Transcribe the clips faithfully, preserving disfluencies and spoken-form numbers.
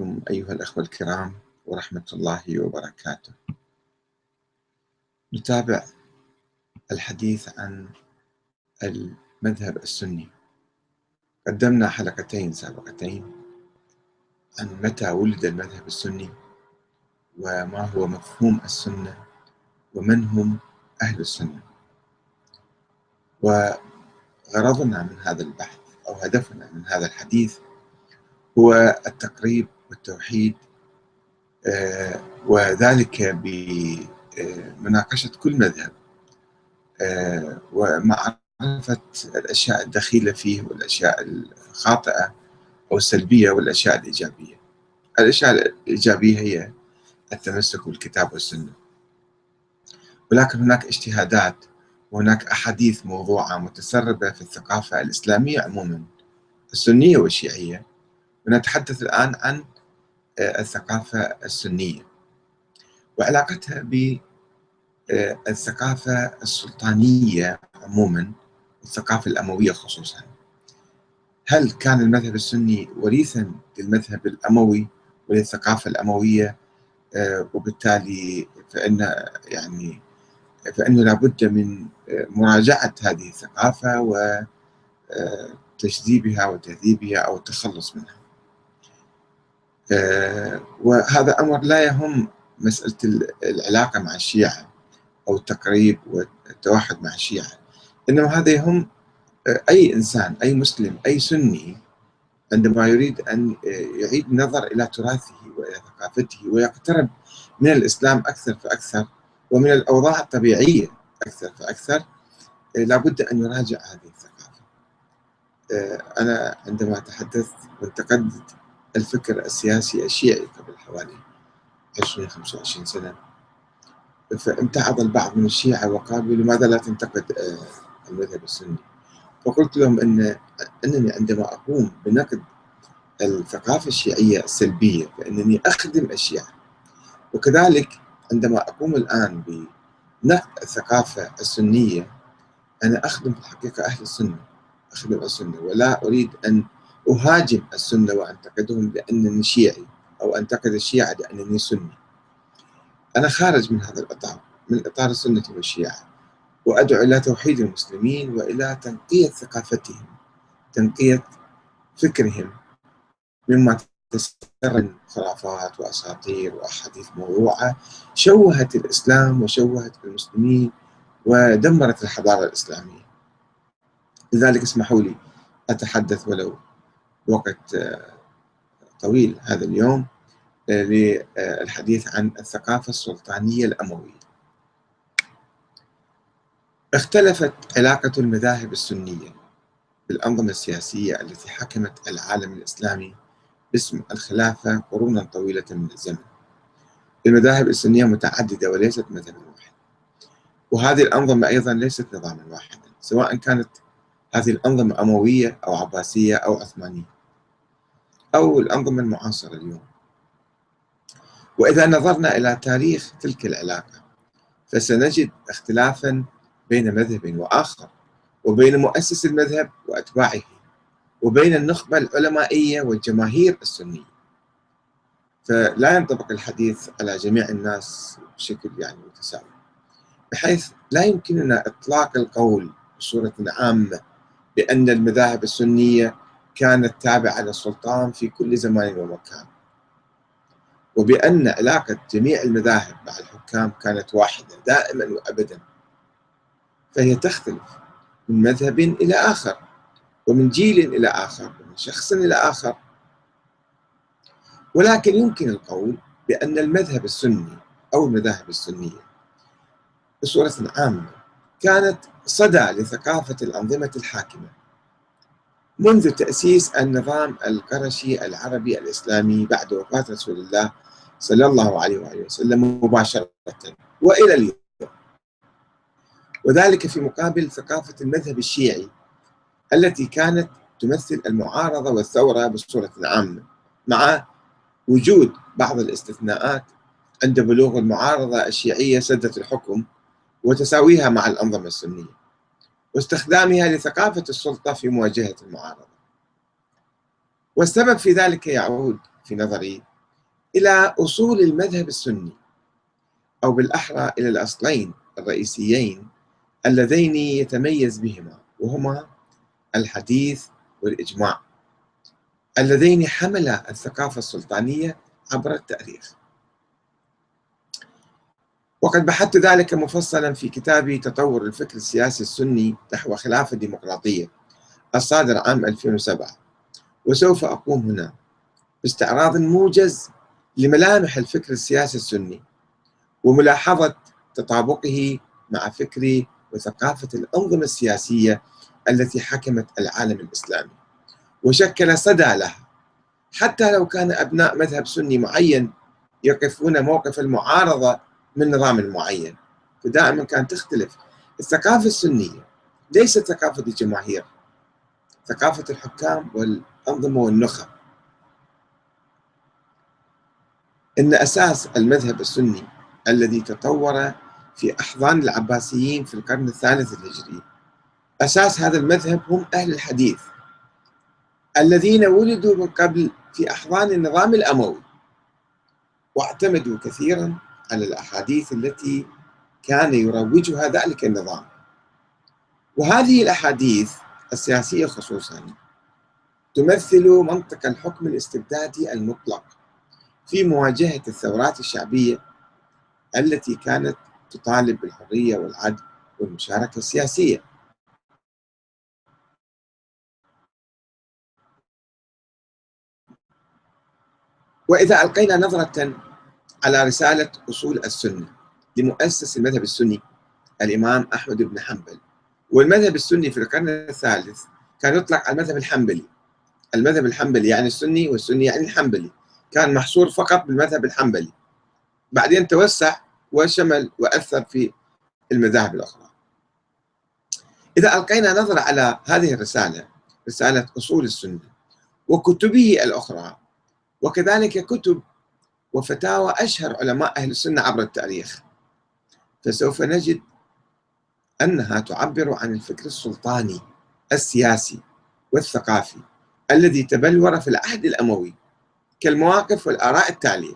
عليكم أيها الأخوة الكرام ورحمة الله وبركاته. نتابع الحديث عن المذهب السني. قدمنا حلقتين سابقتين عن متى ولد المذهب السني وما هو مفهوم السنة ومن هم أهل السنة، وغرضنا من هذا البحث أو هدفنا من هذا الحديث هو التقريب والتوحيد، وذلك بمناقشة كل مذهب ومعرفة الأشياء الدخيلة فيه والأشياء الخاطئة أو السلبية والأشياء الإيجابية. الأشياء الإيجابية هي التمسك بالكتاب والسنة، ولكن هناك اجتهادات وهناك أحاديث موضوعة متسربة في الثقافة الإسلامية عموما السنية والشيعية، ونتحدث الآن عن الثقافة السنية وعلاقتها بالثقافة السلطانية عموما والثقافة الأموية خصوصا. هل كان المذهب السني وريثا للمذهب الأموي وللثقافة الأموية، وبالتالي فإن يعني فإنه لابد من مراجعة هذه الثقافة وتجذيبها وتهذيبها أو التخلص منها، وهذا أمر لا يهم مسألة العلاقة مع الشيعة أو التقريب والتوحد مع الشيعة، إنما هذا يهم أي إنسان، أي مسلم، أي سني عندما يريد أن يعيد النظر إلى تراثه وإلى ثقافته ويقترب من الإسلام أكثر فأكثر ومن الأوضاع الطبيعية أكثر فأكثر، لابد أن يراجع هذه الثقافة. أنا عندما تحدثت وانتقدت الفكر السياسي الشيعي قبل حوالي عشرين خمسة وعشرين سنة، فامتعض البعض من الشيعة وقالوا لماذا لا تنتقد المذهب السني، فقلت لهم أن أنني عندما أقوم بنقد الثقافة الشيعية السلبية فإنني أخدم الشيعة، وكذلك عندما أقوم الآن بنقد الثقافة السنية أنا أخدم في الحقيقة أهل السنة، أخدم السنة، ولا أريد أن أهاجم السنة وأنتقدهم لأنني شيعي أو أنتقد الشيعة لأنني سني. أنا خارج من هذا الإطار، من إطار السنة والشيعة، وأدعو إلى توحيد المسلمين وإلى تنقية ثقافتهم، تنقية فكرهم مما تسترن خرافات وأساطير وأحاديث موضوعة شوهت الإسلام وشوهت المسلمين ودمرت الحضارة الإسلامية. لذلك اسمحوا لي أتحدث ولو وقت طويل هذا اليوم للحديث عن الثقافة السلطانية الأموية. اختلفت علاقة المذاهب السنية بالأنظمة السياسية التي حكمت العالم الإسلامي باسم الخلافة قرونا طويلة من الزمن. المذاهب السنية متعددة وليست مذهبا واحد، وهذه الأنظمة أيضا ليست نظاما واحدا، سواء كانت هذه الأنظمة أموية أو عباسية أو عثمانية أو الأنظمة المعاصرة اليوم. وإذا نظرنا إلى تاريخ تلك العلاقة فسنجد اختلافا بين مذهب وآخر، وبين مؤسس المذهب وأتباعه، وبين النخبة العلمائية والجماهير السنية، فلا ينطبق الحديث على جميع الناس بشكل يعني متساوي، بحيث لا يمكننا إطلاق القول بصورة عامة بأن المذاهب السنية كانت تابعة للسلطان في كل زمان ومكان، وبأن علاقة جميع المذاهب مع الحكام كانت واحدة دائما وأبدا، فهي تختلف من مذهب إلى آخر ومن جيل إلى آخر ومن شخص إلى آخر. ولكن يمكن القول بأن المذهب السني أو المذاهب السنية بصورة عامة كانت صدى لثقافة الأنظمة الحاكمة منذ تأسيس النظام القرشي العربي الإسلامي بعد وفاة رسول الله صلى الله عليه وآله وسلم مباشرة وإلى اليوم، وذلك في مقابل ثقافة المذهب الشيعي التي كانت تمثل المعارضة والثورة بصورة عامة، مع وجود بعض الاستثناءات عند بلوغ المعارضة الشيعية سدة الحكم وتساويها مع الأنظمة السنية واستخدامها لثقافة السلطة في مواجهة المعارضة. والسبب في ذلك يعود في نظري إلى أصول المذهب السني، أو بالأحرى إلى الأصلين الرئيسيين اللذين يتميز بهما، وهما الحديث والإجماع، اللذين حملا الثقافة السلطانية عبر التاريخ. وقد بحثت ذلك مفصلا في كتابي تطور الفكر السياسي السني نحو خلافة ديمقراطية الصادر عام ألفين وسبعة، وسوف أقوم هنا باستعراض موجز لملامح الفكر السياسي السني وملاحظة تطابقه مع فكر وثقافة الأنظمة السياسية التي حكمت العالم الإسلامي وشكل صدى لها، حتى لو كان أبناء مذهب سني معين يقفون موقف المعارضة من نظام معين. فدائما كانت تختلف الثقافة السنية، ليست ثقافة الجماهير، ثقافة الحكام والأنظمة والنخب. إن أساس المذهب السني الذي تطور في أحضان العباسيين في القرن الثالث الهجري، أساس هذا المذهب هم أهل الحديث الذين ولدوا من قبل في أحضان النظام الأموي، واعتمدوا كثيرا على الأحاديث التي كان يروجها ذلك النظام. وهذه الأحاديث السياسية خصوصا تمثل منطق الحكم الاستبدادي المطلق في مواجهة الثورات الشعبية التي كانت تطالب بالحرية والعدل والمشاركة السياسية. وإذا ألقينا نظرة على رسالة أصول السنة لمؤسس المذهب السني الإمام أحمد بن حنبل، والمذهب السني في القرن الثالث كان يطلق على المذهب الحنبلي، المذهب الحنبلي يعني السني، والسني يعني الحنبلي، كان محصور فقط بالمذهب الحنبلي، بعدين توسع وشمل وأثر في المذاهب الأخرى. إذا ألقينا نظرة على هذه الرسالة، رسالة أصول السنة، وكتبه الأخرى، وكذلك كتب وفتاوى أشهر علماء أهل السنة عبر التاريخ، فسوف نجد أنها تعبر عن الفكر السلطاني السياسي والثقافي الذي تبلور في العهد الأموي، كالمواقف والآراء التالية.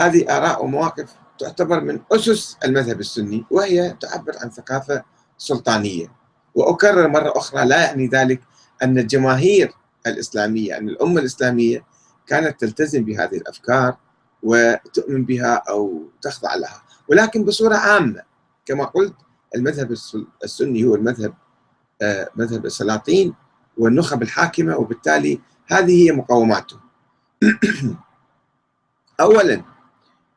هذه آراء ومواقف تعتبر من أسس المذهب السني، وهي تعبر عن ثقافة سلطانية. وأكرر مرة أخرى، لا يعني ذلك أن الجماهير الإسلامية، أن الأمة الإسلامية كانت تلتزم بهذه الأفكار وتؤمن بها أو تخضع لها، ولكن بصورة عامة كما قلت المذهب السني هو المذهب مذهب السلاطين والنخب الحاكمة، وبالتالي هذه هي مقوماته. أولا،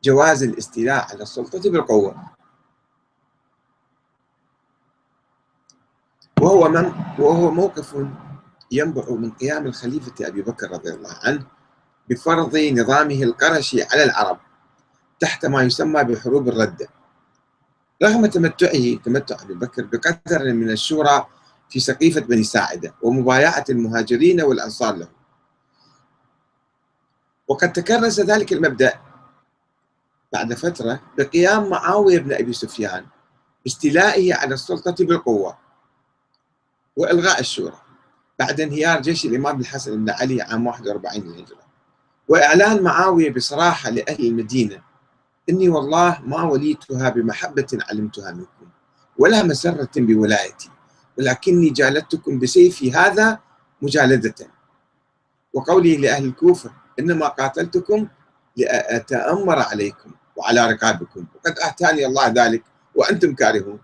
جواز الاستيلاء على السلطة بالقوة، وهو وهو موقف ينبع من قيام الخليفة أبي بكر رضي الله عنه بفرض نظامه القرشي على العرب تحت ما يسمى بحروب الردة، رغم تمتعه تمتع أبي بكر بقدر من الشورى في سقيفة بني ساعدة ومبايعة المهاجرين والأنصار له. وقد تكرس ذلك المبدأ بعد فترة بقيام معاوية بن أبي سفيان باستيلائه على السلطة بالقوة وإلغاء الشورى بعد انهيار جيش الإمام الحسن بن علي عام واحد وأربعين للهجرة، وإعلان معاوية بصراحة لأهل المدينة: إني والله ما وليتها بمحبة علمتها منكم ولا مسرة بولايتي، ولكني جالدتكم بسيفي هذا مجالدة. وقولي لأهل الكوفة: إنما قاتلتكم لأتأمر عليكم وعلى رقابكم، وقد أعتاني الله ذلك وأنتم كارهون.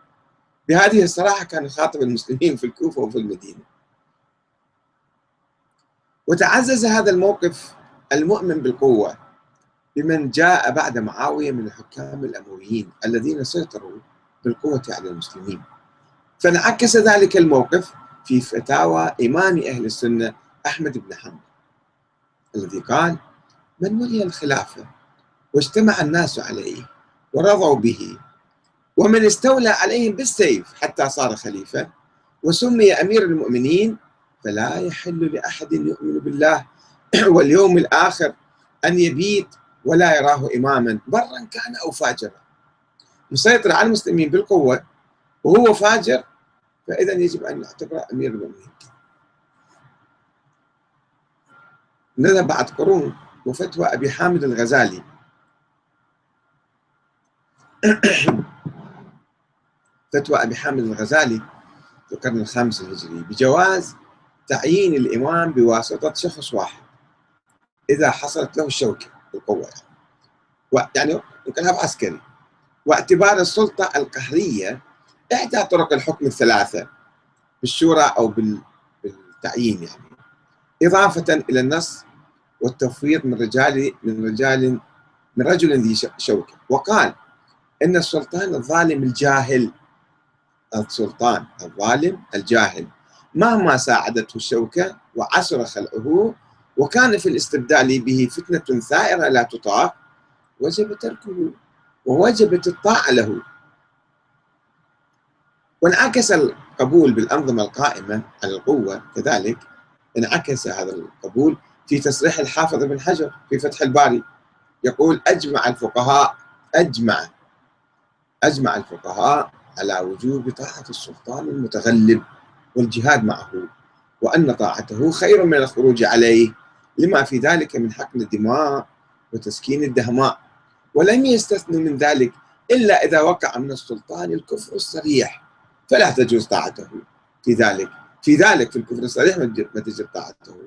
بهذه الصراحة كان يخاطب المسلمين في الكوفة وفي المدينة. وتعزز هذا الموقف المؤمن بالقوة بمن جاء بعد معاوية من الحكام الأمويين الذين سيطروا بالقوة على المسلمين، فانعكس ذلك الموقف في فتاوى إمام أهل السنة أحمد بن حنبل الذي قال: من ولي الخلافة واجتمع الناس عليه ورضوا به، ومن استولى عليهم بالسيف حتى صار خليفة وسمي أمير المؤمنين، فلا يحل لأحد يؤمن بالله واليوم الآخر أن يبيت ولا يراه إماما برا كان أو فاجرا. مسيطر على المسلمين بالقوة وهو فاجر، فإذا يجب أن نعتبره أمير المؤمنين. نذهب بعد قرون وفتوى أبي حامد الغزالي. فتوى أبي حامد الغزالي في القرن الخامس الهجري بجواز تعيين الإمام بواسطة شخص واحد إذا حصلت له الشوكة القوة، يعني انقلاب عسكري، واعتبار السلطة القهرية إحدى طرق الحكم الثلاثة بالشورى أو بالتعيين، يعني إضافة إلى النص والتفويض من رجال من رجال من رجل ذي شوكة. وقال إن السلطان الظالم الجاهل، السلطان الظالم الجاهل مهما ساعدته الشوكة وعسر خلعه وكان في الاستبدال به فتنة ثائرة لا تطاق وجب تركه ووجبت الطاعة له. وانعكس القبول بالأنظمة القائمة على القوة، كذلك انعكس هذا القبول في تصريح الحافظ ابن حجر في فتح الباري، يقول: أجمع الفقهاء أجمع أجمع الفقهاء على وجوب طاعة السلطان المتغلب والجهاد معه، وأن طاعته خير من الخروج عليه لما في ذلك من حقن الدماء وتسكين الدهماء، ولم يستثنوا من ذلك إلا إذا وقع من السلطان الكفر الصريح فلا تجوز طاعته في ذلك في ذلك في الكفر الصريح ما تجب طاعته،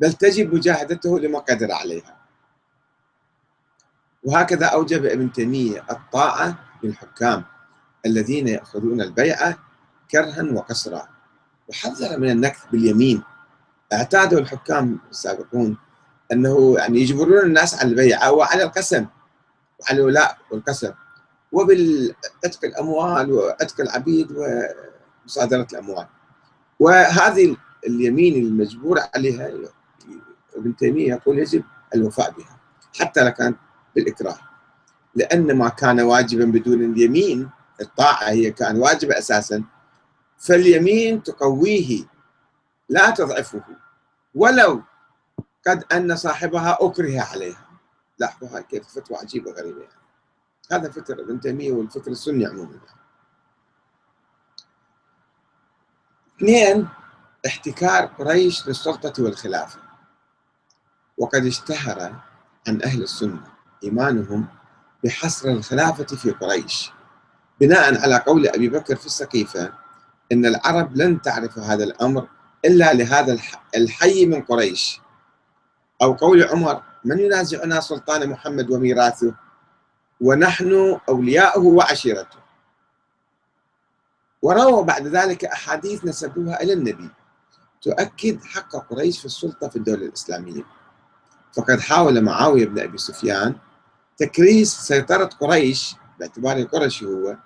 بل تجب مجاهدته لما قدر عليها. وهكذا أوجب ابن تيمية الطاعة للحكام الذين يأخذون البيعة كرها وقسرا، وحذر من النكث باليمين. اعتادوا الحكام السابقون أنه يعني يجبرون الناس على البيعة وعلى القسم وعلى الولاء والقسم وبالعتق الأموال وعتق العبيد ومصادرة الأموال، وهذه اليمين المجبور عليها ابن تيمية يقول يجب الوفاء بها حتى لو كان بالإكراه، لأن ما كان واجبا بدون اليمين، الطاعة هي كان واجبة أساسا، فاليمين تقويه لا تضعفه ولو قد أن صاحبها أكره عليها. لاحظوا كيف فتوى عجيبة غريبة، يعني هذا فكر ابن تيمية والفكر السني عموما. اثنين، احتكار قريش للسلطة والخلافة. وقد اشتهر عن أهل السنة إيمانهم بحصر الخلافة في قريش بناء على قول أبي بكر في السقيفة: إن العرب لن تعرف هذا الأمر إلا لهذا الحي من قريش، أو قول عمر: من ينازعنا سلطان محمد وميراثه ونحن أولياؤه وعشيرته. وروى بعد ذلك أحاديث نسبوها إلى النبي تؤكد حق قريش في السلطة في الدولة الإسلامية. فقد حاول معاوية بن أبي سفيان تكريس سيطرة قريش باعتباره قرشي هو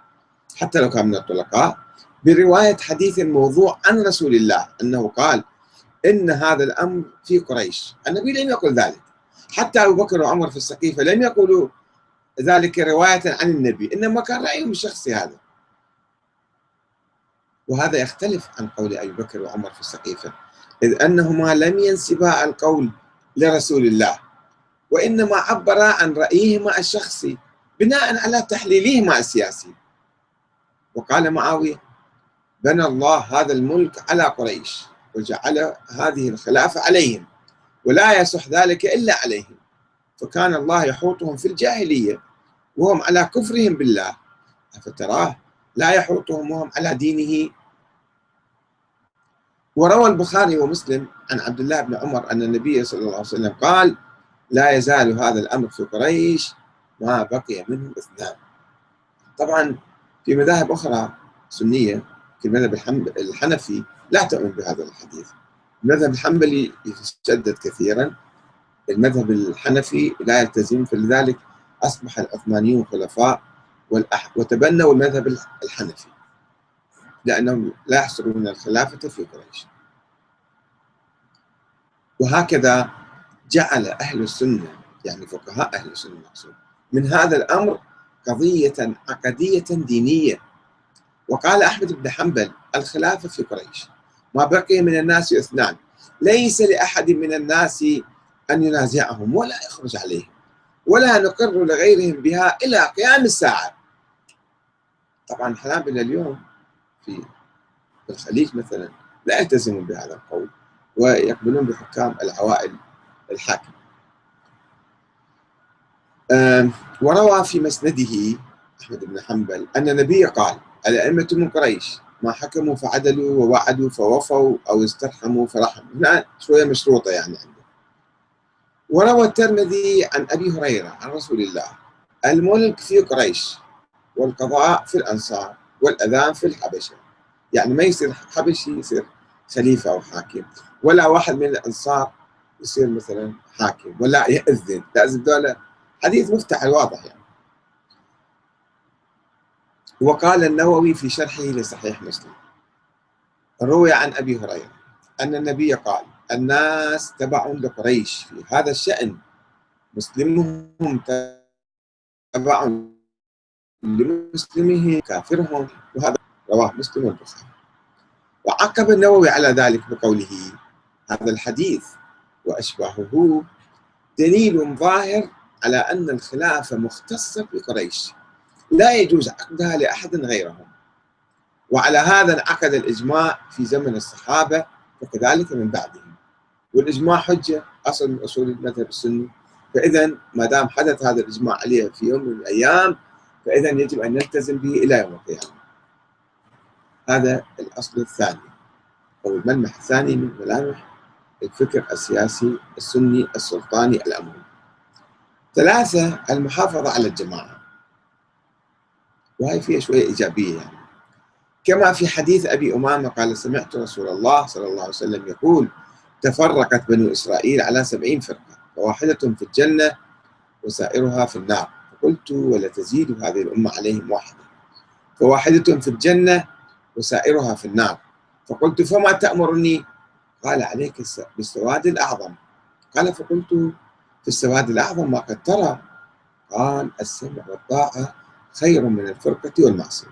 حتى لو كان من الطلقاء برواية حديث موضوع عن رسول الله أنه قال: إن هذا الأمر في قريش. النبي لم يقل ذلك، حتى أبو بكر وعمر في السقيفة لم يقولوا ذلك رواية عن النبي، إنما كان رأيهم الشخصي هذا. وهذا يختلف عن قول أبي بكر وعمر في السقيفة، إذ أنهما لم ينسبا القول لرسول الله، وإنما عبرا عن رأيهما الشخصي بناء على تحليلهما السياسي. وقال معاوية: بنى الله هذا الملك على قريش وجعل هذه الخلافة عليهم، ولا يصح ذلك إلا عليهم، فكان الله يحوطهم في الجاهلية وهم على كفرهم بالله، أفتراه لا يحوطهم وهم على دينه. وروى البخاري ومسلم عن عبد الله بن عمر أن النبي صلى الله عليه وسلم قال: لا يزال هذا الأمر في قريش ما بقي منهم اثنان. طبعا في مذاهب أخرى سنية كالمذهب الحنفي لا تؤمن بهذا الحديث، المذهب الحنبلي يتشدد كثيرا، المذهب الحنفي لا يلتزم، فلذلك أصبح العثمانيون خلفاء وتبنوا المذهب الحنفي لأنهم لا يحصرون الخلافة في قريش. وهكذا جعل أهل السنة، يعني فقهاء أهل السنة المقصود، من هذا الأمر قضية عقدية دينية. وقال أحمد بن حنبل: الخلافة في قريش ما بقي من الناس اثنان، ليس لأحد من الناس أن ينازعهم ولا يخرج عليهم ولا نقر لغيرهم بها إلى قيام الساعة. طبعا الحنابلة اليوم في الخليج مثلا لا يلتزمون بهذا القول ويقبلون بحكام العوائل الحاكم. وروى في مسنده أحمد بن حنبل أن النبي قال: الأئمة من قريش ما حكموا فعدلوا، ووعدوا فوفوا، أو استرحموا فرحموا. هنا شوية مشروطة يعني عنده. وروى الترمذي عن أبي هريرة عن رسول الله: الملك في قريش، والقضاء في الأنصار، والأذان في الحبشة. يعني ما يصير حبشي يصير خليفة أو حاكم، ولا واحد من الأنصار يصير مثلا حاكم ولا يأذن، لازم دولة. حديث مفتعل واضح يعني. وقال النووي في شرحه لصحيح مسلم: روي عن أبي هريرة أن النبي قال: الناس تبع لقريش في هذا الشأن، مسلمهم تبع لمسلمه، كافرهم. وهذا رواه مسلم والبخاري. وعقب النووي على ذلك بقوله: هذا الحديث وأشباهه دليل ظاهر على أن الخلافة مختصة بقريش، لا يجوز عقدها لأحد غيرهم. وعلى هذا انعقد الإجماع في زمن الصحابة وكذلك من بعدهم. والإجماع حجة، أصل من أصول المذهب السني. فإذا ما دام حدث هذا الإجماع عليه في يوم من الأيام، فإذا يجب أن نلتزم به إلى يوم القيامة. هذا الأصل الثاني أو الملمح الثاني من ملامح الفكر السياسي السني السلطاني الأموي. ثلاثة، المحافظة على الجماعة، وهي فيها شوية إيجابية يعني. كما في حديث أبي أمامة قال: سمعت رسول الله صلى الله عليه وسلم يقول: تفرقت بنو إسرائيل على سبعين فرقة، وواحدة في الجنة وسائرها في النار. فقلت: ولا تزيد هذه الأمة عليهم واحدة. فواحدة في الجنة وسائرها في النار. فقلت: فما تأمرني؟ قال: عليك بالسواد الأعظم. قال: فقلت: في السواد الأعظم ما قد ترى؟ قال: السمع والطاعة خير من الفرقة والمعصية.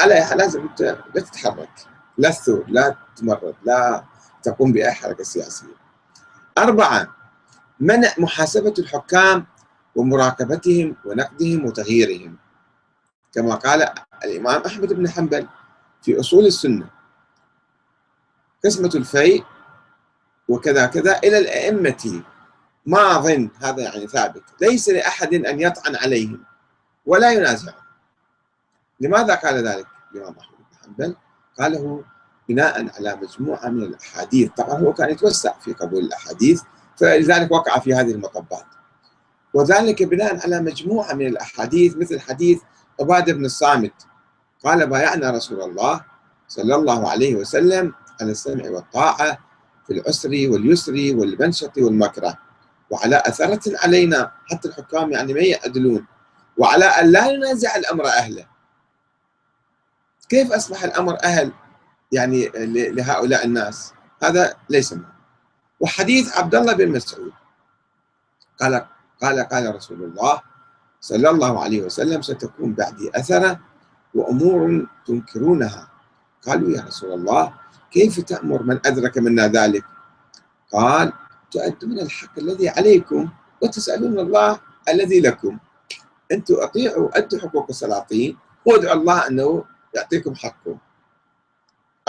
على لازم أنت لا تتحرك، لا تثور، لا تمرد، لا تقوم بأي حركة سياسية. أربعة، منع محاسبة الحكام ومراقبتهم ونقدهم وتغييرهم، كما قال الإمام أحمد بن حنبل في أصول السنة: قسمة الفيء وكذا كذا إلى الأئمة ماض، هذا يعني ثابت، ليس لأحد أن يطعن عليهم ولا ينازعهم. لماذا قال ذلك الإمام أحمد بن حنبل؟ قاله بناء على مجموعة من الأحاديث. طبعا هو كان يتوسع في قبول الأحاديث، فلذلك وقع في هذه المطبات. وذلك بناء على مجموعة من الأحاديث، مثل حديث عبادة بن الصامت قال: بايعنا رسول الله صلى الله عليه وسلم على السمع والطاعة في العسر واليسر والمنشط والمكره، وعلى أثرة علينا، حتى الحكام يعني ما يعدلون، وعلى أن لا ننازع الأمر أهله. كيف أصبح الأمر أهل يعني لهؤلاء الناس؟ هذا ليس منه. وحديث عبد الله بن مسعود قال قال قال رسول الله صلى الله عليه وسلم: ستكون بعدي أثرة وأمور تنكرونها. قالوا: يا رسول الله، كيف تأمر من أدرك منا ذلك؟ قال: تؤدون الحق الذي عليكم وتسألون الله الذي لكم. أنتم أطيعوا، أدوا حقوق السلاطين، وادعوا الله أنه يعطيكم حقكم.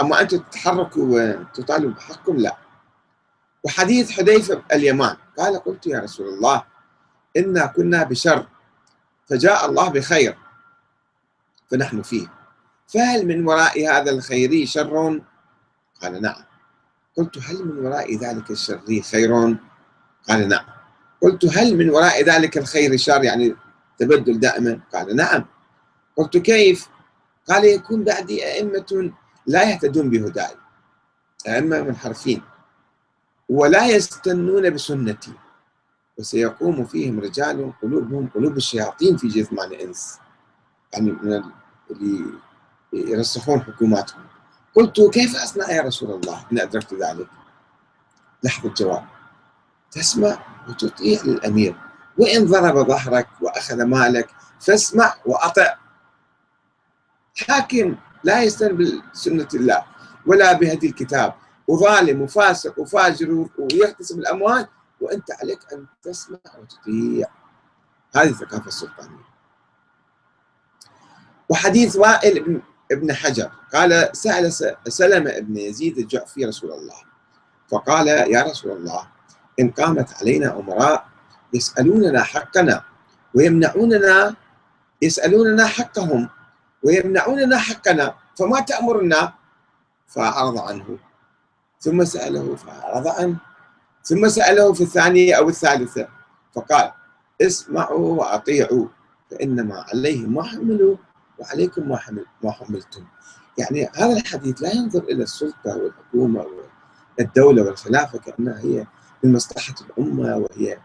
أما أنتم تتحركوا وتطالبوا بحقكم لا. وحديث حذيفة بن اليمان قال: قلت يا رسول الله، إنا كنا بشر فجاء الله بخير فنحن فيه، فهل من وراء هذا الخير شر؟ قال: نعم. قلت: هل من وراء ذلك الشر خير؟ قال: نعم. قلت: هل من وراء ذلك الخير شر، يعني تبدل دائما؟ قال: نعم. قلت: كيف؟ قال: يكون بعدي أئمة لا يهتدون بهداي، أئمة منحرفين، ولا يستنون بسنتي، وسيقوم فيهم رجال قلوبهم قلوب الشياطين في جثمان إنس، يعني من اللي يرسخون حكوماتهم. قلت: كيف أصنع يا رسول الله إن أدركت ذلك؟ لحظة جواب: تسمع وتطيع للأمير، وإن ضرب ظهرك وأخذ مالك فاسمع وأطع. حاكم لا يستن بسنة الله ولا بهدي الكتاب، وظالم وفاسق وفاجر ويحتسب الأموال، وأنت عليك أن تسمع وتطيع. هذه الثقافة السلطانية. وحديث وائل ابن حجر قال: سأل سلمة ابن يزيد الجعفي رسول الله فقال: يا رسول الله، إن قامت علينا أمراء يسألوننا حقنا ويمنعوننا، يسألوننا حقهم ويمنعوننا حقنا، فما تأمرنا؟ فأعرض عنه، ثم سأله فأعرض عنه، ثم سأله في الثانية أو الثالثة فقال اسمعوا وأطيعوا فإنما عليه ما حملوا وعليكم ما حمل ما حملتم. يعني هذا الحديث لا ينظر إلى السلطة والحكومة والدولة والخلافة كأنها هي من مصلحة الأمة وهي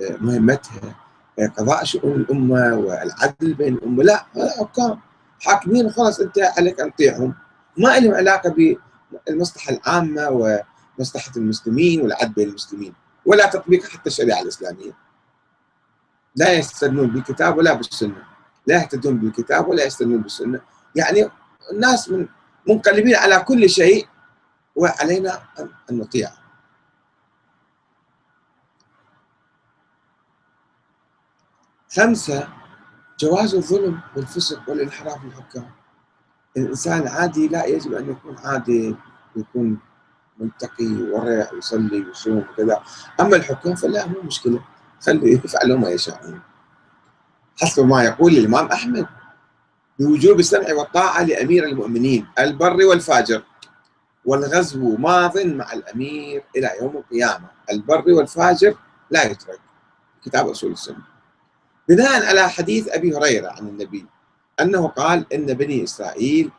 مهمتها قضاء شؤون الأمة والعدل بين الأمة، لا، هذا حكام حاكمين خلاص أنت عليك أن تطيعهم، ما لهم علاقة بالمصلحة العامة ومصلحة المسلمين والعدل بين المسلمين ولا تطبيق حتى الشريعة الإسلامية. لا يستدلون بالكتاب ولا بالسنة، لا يهتدون بالكتاب ولا يستدلون بالسنة، يعني الناس من منقلبين على كل شيء وعلينا أن نطيع. خمسة، جواز الظلم والفسق والانحراف للحكام. الإنسان العادي لا يجب أن يكون عادل، يكون منتقي ورع ويصلي ويصوم وكذا، أما الحكام فلا، مو مشكلة، خلوا يفعلوا ما يشاءون. حسب ما يقول الإمام أحمد بوجوب السمع والطاعة لأمير المؤمنين البر والفاجر، والغزو ماض مع الأمير إلى يوم القيامة، البر والفاجر لا يترك، كتاب أصول السنة. بناء على حديث أبي هريرة عن النبي أنه قال إن بني إسرائيل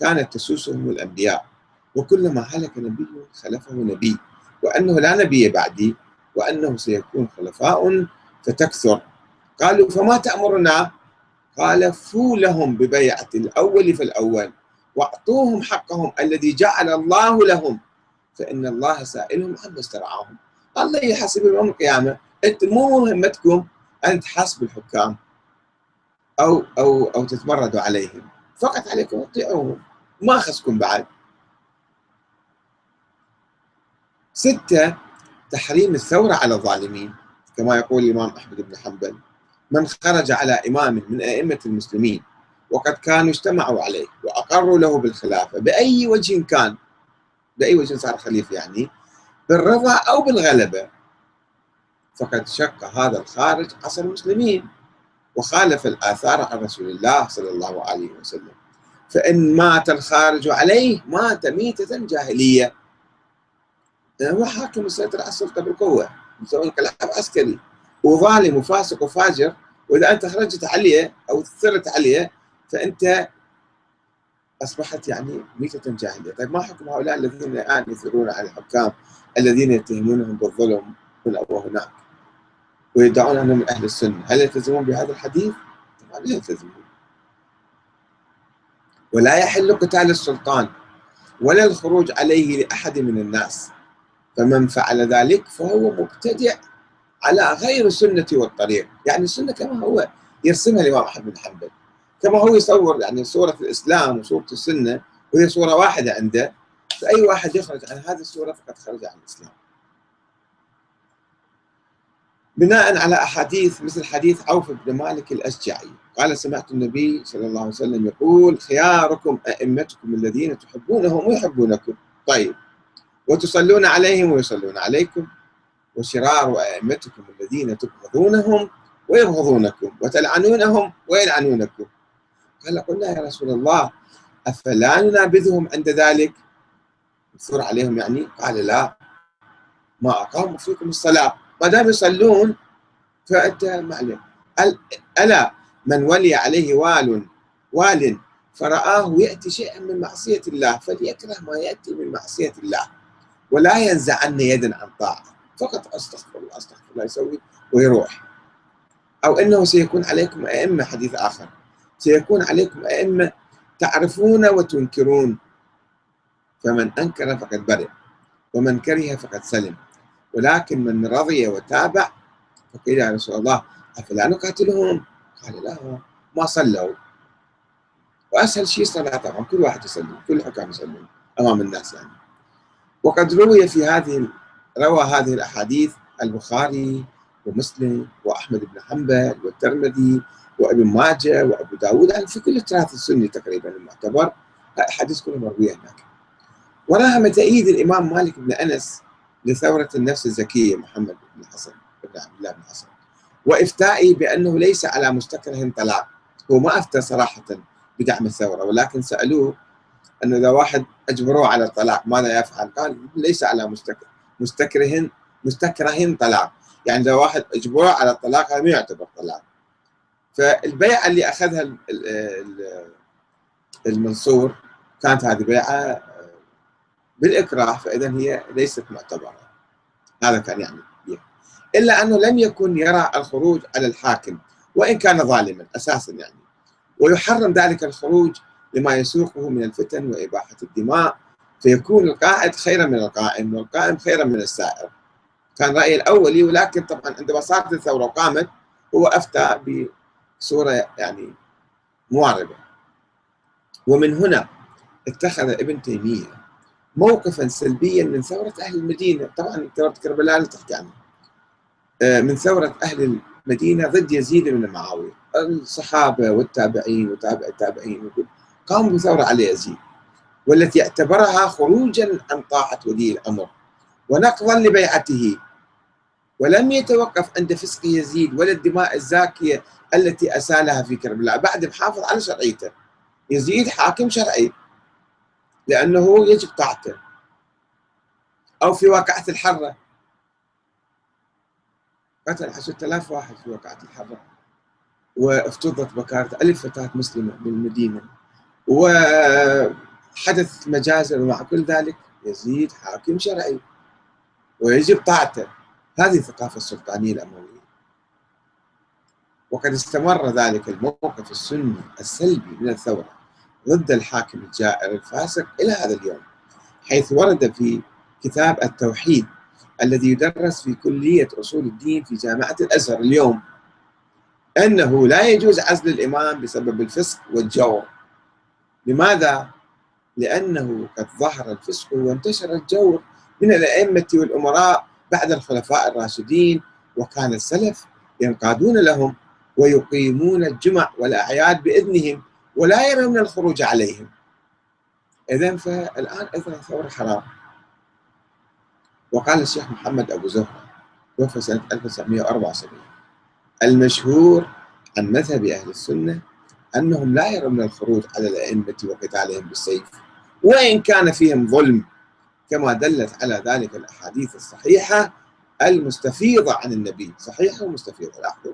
كانت تسوسهم الأنبياء وكلما هلك نبي خلفه نبي، وأنه لا نبي بعدي وأنه سيكون خلفاء فتكثر. قالوا فما تأمرنا؟ قال اوفوا لهم ببيعة الأول فالأول وأعطوهم حقهم الذي جعل الله لهم فإن الله سائلهم عما استرعاهم. الله يحاسبهم يوم القيامة، أنت مو مهمتكم أن تحاسبوا الحكام أو أو أو تتمردوا عليهم، فقط عليكم اطيعوهم، ما خصكم بعد. ستة، تحريم الثورة على الظالمين، كما يقول الإمام أحمد بن حنبل من خرج على إمام من أئمة المسلمين وقد كانوا اجتمعوا عليه وأقروا له بالخلافة بأي وجه كان، بأي وجه صار خليفة يعني، بالرضا أو بالغلبة، فقد شق هذا الخارج عصر المسلمين وخالف الآثار عن رسول الله صلى الله عليه وسلم، فإن مات الخارج عليه مات ميتة جاهلية. هو حاكم السيطرة على السلطة بالقوة، مسوي انقلاب عسكري وظالم وفاسق وفاجر، وإذا أنت خرجت عليه أو ثرت عليه فأنت أصبحت يعني ميتة جاهلية. طيب ما حكم هؤلاء الذين الآن يثيرون على الحكام الذين يتهمونهم بالظلم هنا وهناك ويدعون أنهم من أهل السنة؟ هل يلتزمون بهذا الحديث؟ طبعا لا يلتزمون. ولا يحل قتال السلطان ولا الخروج عليه لأحد من الناس، فمن فعل ذلك فهو مبتدع على غير السنة والطريق. يعني السنة كما هو يرسمها الإمام أحمد بن حنبل، كما هو يصور يعني صورة الإسلام وصورة السنة وهي صورة واحدة عنده، فأي واحد يخرج عن هذه الصورة فقد خرج عن الإسلام. بناء على أحاديث مثل حديث عوف بن مالك الأشجعي قال سمعت النبي صلى الله عليه وسلم يقول خياركم أئمتكم الذين تحبونهم ويحبونكم، طيب وتصلون عليهم ويصلون عليكم، وشرار أئمتكم الذين تبغضونهم ويبغضونكم وتلعنونهم ويلعنونكم. قال قلنا يا رسول الله أفلا ننابذهم عند ذلك، نثور عليهم يعني؟ قال لا، ما أقاموا فيكم الصلاة، ما دام يصلون فأنت معلم. ألا من ولي عليه وال وال فرآه يأتي شيئا من معصية الله فليكره ما يأتي من معصية الله ولا ينزعن يدا عن طاعة، فقط أستغفر الله أستغفر الله يسوي ويروح. أو أنه سيكون عليكم أئمة، حديث آخر سيكون عليكم أئمة تعرفون وتنكرون، فمن أنكر فقد برئ ومن كره فقد سلم، ولكن من رضي وتابع. فقيل يا رسول الله أفلا نقاتلهم؟ قال لا، ما صلوا، وأسهل شيء صلاة، طبعا كل واحد يصلي، كل حكام يصلون أمام الناس يعني. وقد روي في هذه روى هذه الأحاديث البخاري ومسلم وأحمد بن حنبل والترمذي وابن ماجه وأبو داود، يعني في كل التراث السني تقريبا المعتبر الأحاديث كلها مروية هناك. وراهم تأييد الإمام مالك بن أنس لثورة النفس الزكية محمد بن حسن بن عبد الله بن حسن، وإفتائي بأنه ليس على مستكره طلاق، هو ما أفتى صراحة بدعم الثورة، ولكن سألوه أنه إذا واحد أجبروه على الطلاق ماذا يفعل؟ قال ليس على مستكره مستكره مستكره طلاق، يعني إذا واحد أجبروه على الطلاق هذا ما يعتبر طلاق. فالبيعة اللي أخذها المنصور كانت هذه بيعة بالإكراه، فإذا هي ليست معتبرة. هذا كان يعني بيها. إلا أنه لم يكن يرى الخروج على الحاكم وإن كان ظالما أساسا يعني، ويحرم ذلك الخروج لما يسوقه من الفتن وإباحة الدماء، فيكون القائد خيرا من القائم والقائم خيرا من السائر. كان رأيي الأولي، ولكن طبعا عندما صارت الثورة وقامت هو أفتى بصورة يعني معارضة. ومن هنا اتخذ ابن تيمية موقفا سلبيا من ثورة أهل المدينة، طبعا ثورة كربلاء لا تحكي عنها، من ثورة أهل المدينة ضد يزيد بن معاوية. الصحابة والتابعين وتابع التابعين قاموا بثورة على يزيد، والتي اعتبرها خروجا عن طاعة ولي الأمر ونقضا لبيعته، ولم يتوقف عند فسق يزيد ولا الدماء الزاكية التي أسالها في كربلاء، بعد محافظ على شرعيته. يزيد حاكم شرعي لأنه يجب طاعته، أو في واقعة الحرة قتل عشرة آلاف واحد في واقعة الحرة، وافترضت بكارة ألف فتاة مسلمة بالمدينة، وحدث مجازر، ومع كل ذلك يزيد حاكم شرعي ويجب طاعته. هذه الثقافة السلطانية الأموية. وقد استمر ذلك الموقف السني السلبي من الثورة ضد الحاكم الجائر الفاسق إلى هذا اليوم، حيث ورد في كتاب التوحيد الذي يدرس في كلية أصول الدين في جامعة الأزهر اليوم أنه لا يجوز عزل الإمام بسبب الفسق والجور. لماذا؟ لأنه قد ظهر الفسق وانتشر الجور من الأئمة والأمراء بعد الخلفاء الراشدين، وكان السلف ينقادون لهم ويقيمون الجمع والأعياد بإذنهم ولا يرون الخروج عليهم. إذن فالآن إذن الثورة حرام. وقال الشيخ محمد أبو زهرة توفى سنة ألف وتسعمئة وأربعة وسبعين المشهور عن مذهب أهل السنة أنهم لا يرون الخروج على الأئمة وقتالهم بالسيف وإن كان فيهم ظلم، كما دلت على ذلك الأحاديث الصحيحة المستفيضة عن النبي. صحيحة ومستفيضة، لاحظوا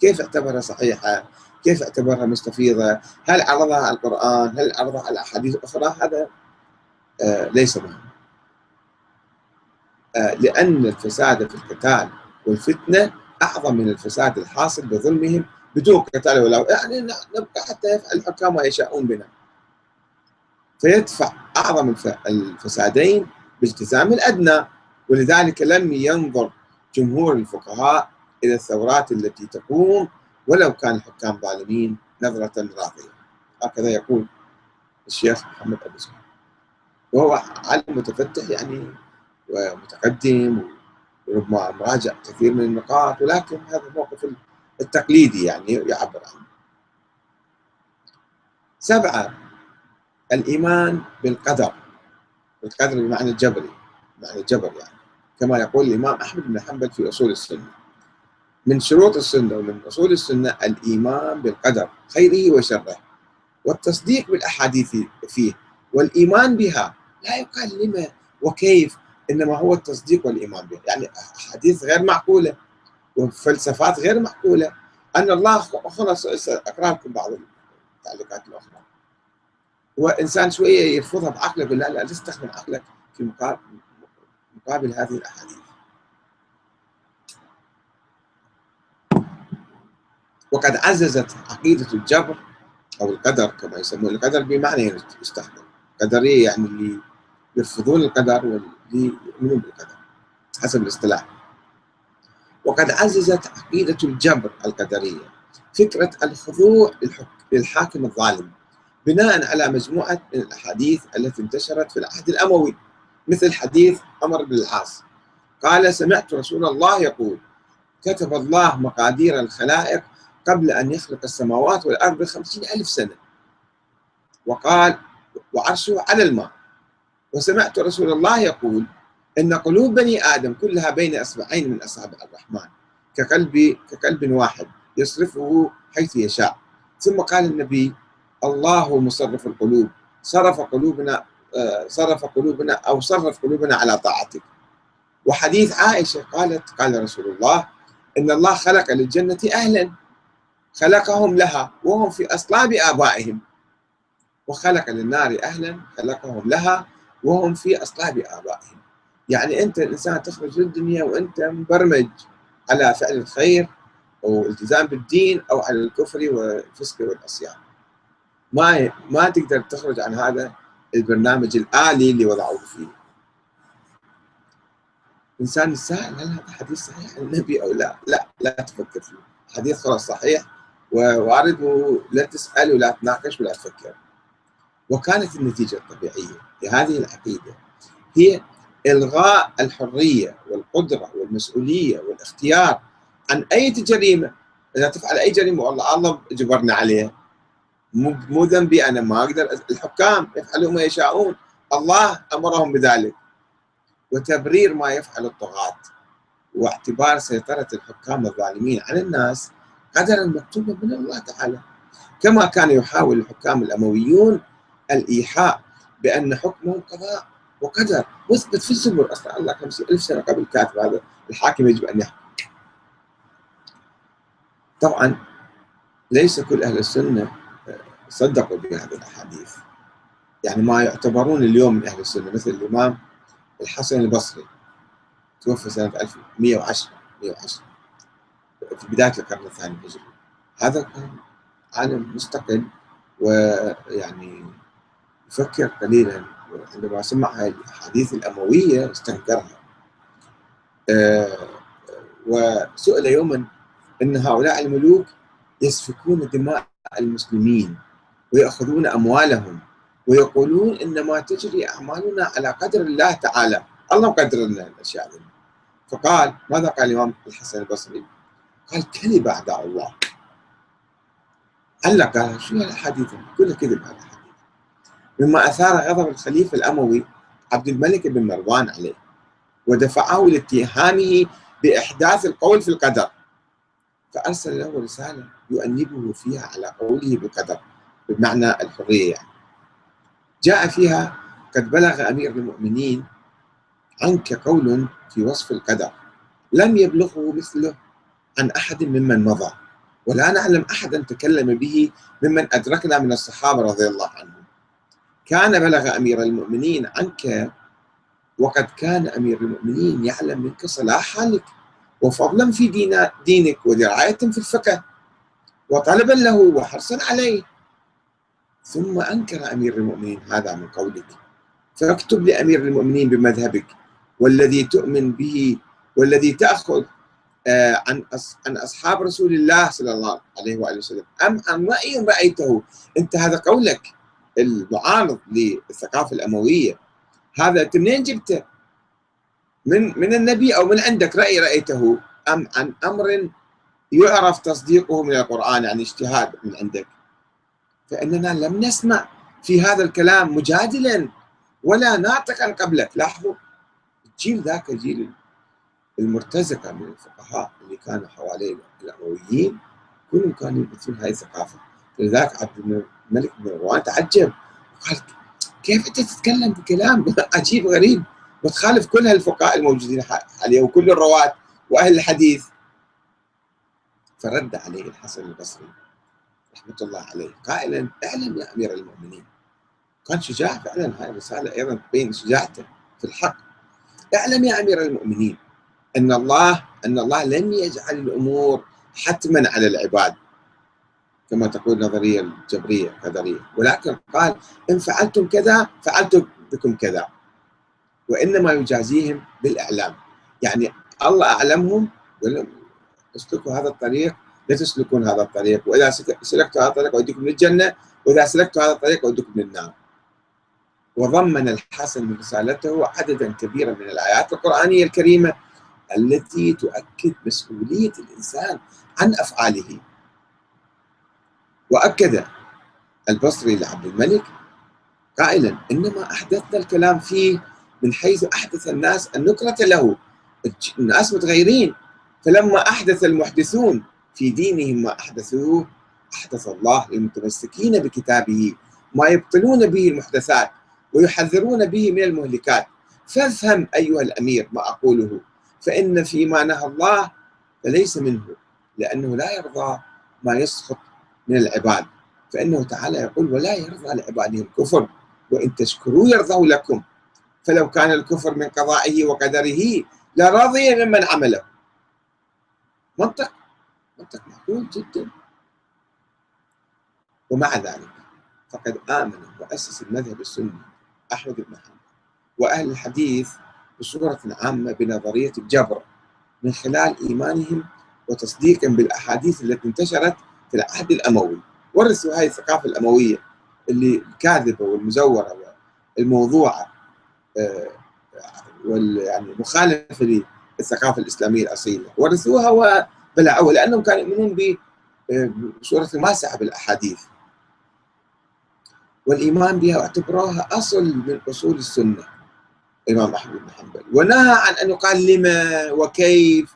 كيف اعتبرها صحيحة، كيف اعتبرها مستفيضة، هل عرضها على القرآن، هل عرضها على أحاديث أخرى، هذا آه ليس مهم، آه لأن الفساد في القتال والفتنة أعظم من الفساد الحاصل بظلمهم بدون قتال ولا، يعني نبقى حتى يفعل الحكام ما يشاءون بنا، فيدفع أعظم الفسادين بالتزام الأدنى. ولذلك لم ينظر جمهور الفقهاء إلى الثورات التي تقوم ولو كان الحكام ظالمين نظرة راضية. هكذا يقول الشيخ محمد أبو سفيان، وهو عالم متفتح يعني ومتقدم وربما مراجع كثير من النقاط، ولكن هذا الموقف التقليدي يعني يعبر عنه. سبعة، الإيمان بالقدر، بالقدر بمعنى الجبري، بمعنى الجبر يعني، كما يقول الإمام أحمد بن حنبل في أصول السنة. من شروط السنة ومن أصول السنة الإيمان بالقدر خيره وشره، والتصديق بالأحاديث فيه والإيمان بها، لا يقال لما وكيف، إنما هو التصديق والإيمان بها. يعني أحاديث غير معقولة وفلسفات غير معقولة أن الله خلص. أقرأ لكم بعض التعليقات الأخرى، وإنسان شوية يرفضها بعقله، بالله لا تستخدم عقلك في مقابل, مقابل هذه الأحاديث. وقد عززت عقيدة الجبر أو القدر كما يسمون، القدر بمعنى يستخدم، قدرية يعني اللي يرفضون القدر واللي يؤمنون بالقدر حسب الاصطلاح. وقد عززت عقيدة الجبر القدرية فكرة الخضوع للحاكم الظالم بناء على مجموعة من الأحاديث التي انتشرت في العهد الأموي، مثل حديث عمر بن العاص قال سمعت رسول الله يقول كتب الله مقادير الخلائق قبل أن يخلق السماوات والأرض خمسين ألف سنة، وقال وعرشه على الماء، وسمعت رسول الله يقول إن قلوب بني آدم كلها بين أصبعين من أصابع الرحمن، كقلب كقلب واحد يصرفه حيث يشاء. ثم قال النبي: الله مصرف القلوب، صرف قلوبنا صرف قلوبنا أو صرف قلوبنا على طاعتك. وحديث عائشة قالت: قال رسول الله: إن الله خلق للجنة أهلا، خلقهم لها وهم في أصلاب آبائهم، وخلق للنار أهلا، خلقهم لها وهم في أصلاب آبائهم. يعني أنت الإنسان تخرج للدنيا وأنت مبرمج على فعل الخير أو التزام بالدين أو على الكفر والفسق والعصيان، ما ما تقدر تخرج عن هذا البرنامج الآلي اللي وضعوه فيه. إنسان يسأل: هل هذا حديث صحيح عن النبي أو لا؟ لا لا تفكر فيه، حديث خلاص صحيح ووارد، ولا تسأل ولا تناقش ولا تفكر. وكانت النتيجة الطبيعية لهذه العقيدة هي إلغاء الحرية والقدرة والمسؤولية والاختيار عن أي جريمة. إذا تفعل أي جريمة والله الله جبرنا عليها، مو ذنبي أنا، ما أقدر، الحكام يفعلون ما يشاءون، الله أمرهم بذلك. وتبرير ما يفعل الطغاة واعتبار سيطرة الحكام الظالمين على الناس قدرا مكتوبا من الله تعالى، كما كان يحاول الحكام الأمويون الإيحاء بأن حكمهم قضاء وقدر، وثبت في الزبر أصلا الله خمسين ألف سنة قبل كاتب هذا الحاكم يجب أن يحكم. طبعا ليس كل أهل السنة صدقوا بهذه الأحاديث، يعني ما يعتبرون اليوم من أهل السنة، مثل الإمام الحسن البصري توفي سنة ألف ومئة وعشرة في بداية القرن الثاني الهجري. هذا كان عالم مستقل ويعني يفكر قليلا، وعندما سمع هذه الأحاديث الأموية استنكرها. أه وسئل يوما أن هؤلاء الملوك يسفكون دماء المسلمين ويأخذون أموالهم ويقولون إنما تجري أعمالنا على قدر الله تعالى، الله مقدر لنا الأشياء دي. فقال، ماذا قال الإمام الحسن البصري؟ قال: كذب أعداء الله. قال لك شو هالحديث؟ كله كذب هذا الحديث. مما أثار غضب الخليفة الأموي عبد الملك بن مروان عليه، ودفعه لاتهامه بإحداث القول في القدر، فأرسل له رسالة يؤنبه فيها على قوله بالقدر بمعنى الحرية. يعني جاء فيها: قد بلغ أمير المؤمنين عنك قول في وصف القدر لم يبلغه مثله عن أحد ممن مضى، ولا نعلم أحدا تكلم به ممن أدركنا من الصحابة رضي الله عنهم. كان بلغ أمير المؤمنين عنك، وقد كان أمير المؤمنين يعلم منك صلاح حالك وفضلا في دينك ودراية في الفقه وطلبا له وحرصا عليه، ثم أنكر أمير المؤمنين هذا من قولك. فاكتب لأمير المؤمنين بمذهبك والذي تؤمن به والذي تأخذ عن عن أصحاب رسول الله صلى الله عليه وآله وسلم، أم عن رأي رأيته أنت. هذا قولك المعارض للثقافة الأموية، هذا أنت منين جبته؟ من من النبي أو من عندك رأي رأيته، أم عن أمر يعرف تصديقه من القرآن، يعني اجتهاد من عندك؟ فإننا لم نسمع في هذا الكلام مجادلا ولا ناطقا قبلك. لاحظوا الجيل ذاك، الجيل المرتزقة من الفقهاء اللي كانوا حوالي الأمويين، كلهم كانوا يبثون هذه الثقافة. لذلك عبد الملك بن مروان تعجب وقال: كيف أنت تتكلم بكلام عجيب غريب وتخالف كل هالفقهاء الموجودين حاليا وكل الرواة وأهل الحديث؟ فرد عليه الحسن البصري رحمة الله عليه قائلا: اعلم يا أمير المؤمنين. كان شجاع فعلا، هاي الرسالة أيضا تبين شجاعته في الحق. اعلم يا أمير المؤمنين أن الله أن الله لم يجعل الأمور حتما على العباد كما تقول نظرية الجبرية القدرية، ولكن قال: إن فعلتم كذا فعلتم بكم كذا، وإنما يجازيهم بالإعلام. يعني الله أعلمهم، اسلكوا هذا الطريق لا تسلكون هذا الطريق، وإذا سلكتوا هذا الطريق أوديكم للجنة، وإذا سلكتوا هذا الطريق أوديكم للنار. وضمن الحسن من رسالته عددا كبيرا من الآيات القرآنية الكريمة التي تؤكد مسؤولية الإنسان عن أفعاله. وأكد البصري لعبد الملك قائلا: إنما أحدثنا الكلام فيه من حيث أحدث الناس النكرة له. الناس متغيرين، فلما أحدث المحدثون في دينهم ما أحدثوه أحدث الله للمتمسكين بكتابه ما يبطلون به المحدثات ويحذرون به من المهلكات. فافهم أيها الأمير ما أقوله، فإن فيما نهى الله فليس منه، لأنه لا يرضى ما يسخط من العباد، فإنه تعالى يقول ولا يرضى لعباده الكفر وإن تشكروا يرضوا لكم، فلو كان الكفر من قضائه وقدره لرضي ممن عمله. منطق منطق معقول جدا. ومع ذلك فقد آمن وأسس المذهب السني أحمد بن حنبل وأهل الحديث بصورة عامة بنظرية الجبر من خلال إيمانهم وتصديقهم بالأحاديث التي انتشرت في العهد الأموي، ورثوا هاي الثقافة الأموية اللي الكاذبة والمزورة والموضوعة والمخالفة للثقافة الإسلامية الأصيلة، ورثوها وبلعوها لأنهم كانوا يؤمنون بصورة واسعة بالأحاديث، والإيمان بها واعتبروها أصل من أصول السنة. الإمام أحمد بن حنبل ونهى عن أن يقال لما وكيف،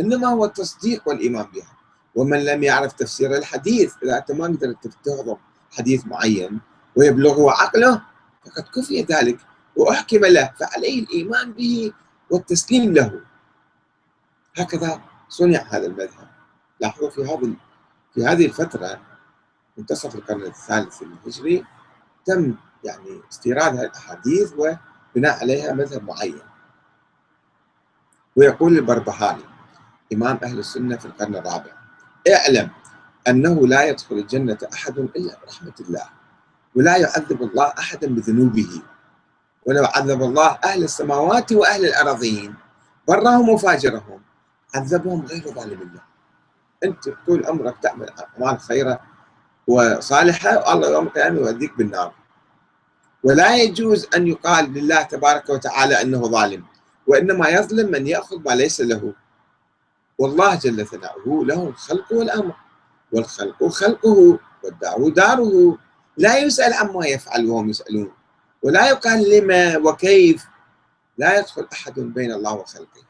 إنما هو التصديق والإيمان بها. ومن لم يعرف تفسير الحديث، إذا أنت ما قدرت تهضم حديث معين ويبلغه عقله فقد كفي ذلك وأحكم له، فعليه الإيمان به والتسليم له. هكذا صنع هذا المذهب. لاحظوا في هذا في هذه الفترة منتصف القرن الثالث الهجري تم يعني استيراد هذه الأحاديث وبناء عليها مذهب معين. ويقول البربهالي إمام أهل السنة في القرن الرابع: اعلم أنه لا يدخل الجنة أحد إلا برحمة الله، ولا يعذب الله أحدا بذنوبه، ولو عذب الله أهل السماوات وأهل الأراضين برهم وفاجرهم عذبهم غير ظالم الله. أنت طول عمرك تعمل أعمال خيرة وصالحة والله يوم القيامة يؤذيك بالنار. ولا يجوز أن يقال لله تبارك وتعالى أنه ظالم، وإنما يظلم من يأخذ ما ليس له، والله جل ثناؤه له الخلق والأمر، والخلق خلقه والدار داره، لا يسأل عما يفعل وهم يسألون، ولا يقال لما وكيف، لا يدخل أحد بين الله وخلقه.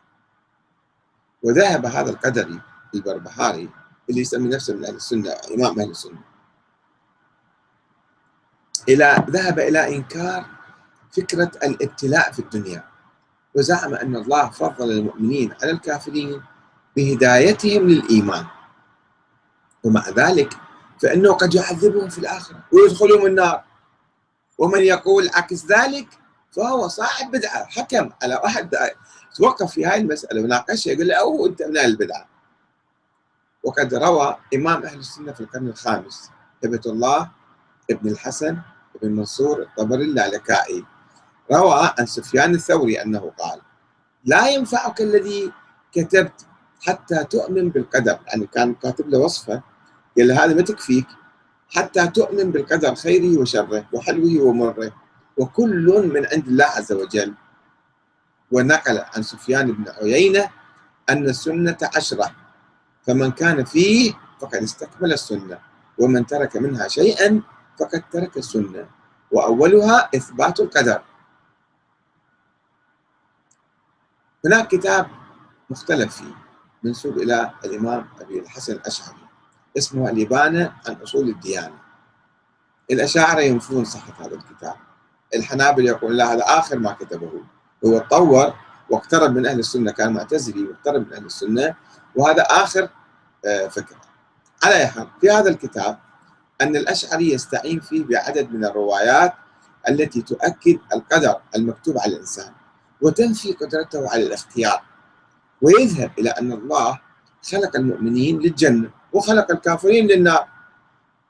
وذهب هذا القدري البربهاري اللي يسمي نفسه من أهل السنة إمام أهل السنة إلى ذهب إلى إنكار فكرة الابتلاء في الدنيا، وزعم أن الله فضل المؤمنين على الكافرين بهدايتهم للإيمان، ومع ذلك فإنه قد يعذبهم في الآخرة ويدخلهم النار. ومن يقول عكس ذلك فهو صاحب بدعة. حكم على واحد توقف في هاي المسألة وناقشها يقول له أوه أنت من أهل البدعة. وقد روى إمام أهل السنة في القرن الخامس هبة الله ابن الحسن ابن منصور الطبري اللالكائي روى عن سفيان الثوري أنه قال: لا ينفعك الذي كتبت حتى تؤمن بالقدر. يعني كان كاتب له وصفة قال له هذا ما تكفيك حتى تؤمن بالقدر خيره وشره وحلوه ومره، وكل من عند الله عز وجل. ونقل عن سفيان بن عيينة أن السنة عشرة، فمن كان فيه فقد استكمل السنة، ومن ترك منها شيئا فقد ترك السنة، وأولها إثبات القدر. هناك كتاب مختلف فيه منسوب إلى الإمام أبي الحسن الأشعري اسمه الإبانة عن أصول الديانة. الأشاعرة ينفون صحة هذا الكتاب، الحنابل يقول لا هذا آخر ما كتبه، هو تطور واقترب من أهل السنة، كان معتزلي واقترب من أهل السنة، وهذا آخر فكرة. على أي حال في هذا الكتاب أن الأشعري يستعين فيه بعدد من الروايات التي تؤكد القدر المكتوب على الإنسان وتنفي قدرته على الاختيار، ويذهب إلى أن الله خلق المؤمنين للجنة وخلق الكافرين للنار.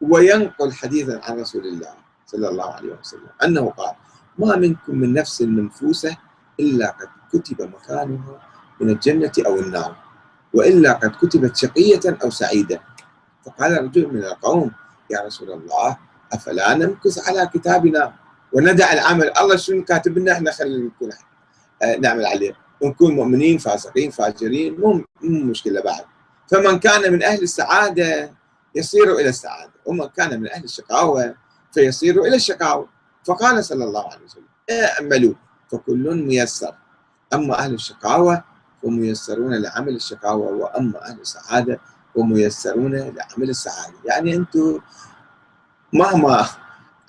وينقل حديثا عن رسول الله صلى الله عليه وسلم أنه قال: ما منكم من نفس منفوسة إلا قد كتب مكانها من الجنة أو النار، وإلا قد كتبت شقية أو سعيدة. فقال رجل من القوم: يا رسول الله أفلا نمكث على كتابنا وندع العمل؟ الله شنو كاتب لنا احنا خلينا نكون نعمل عليه ونكون مؤمنين فاسقين فاجرين، مو مشكلة بعد. فمن كان من أهل السعادة يصير إلى السعادة، ومن كان من أهل الشقاوة فيصير إلى الشقاوة. فقال صلى الله عليه وسلم: اعملوا فكل ميسر، أما أهل الشقاوة وميسرون لعمل الشقاوة، وأما أهل السعادة وميسرون لعمل السعادة. يعني أنتم مهما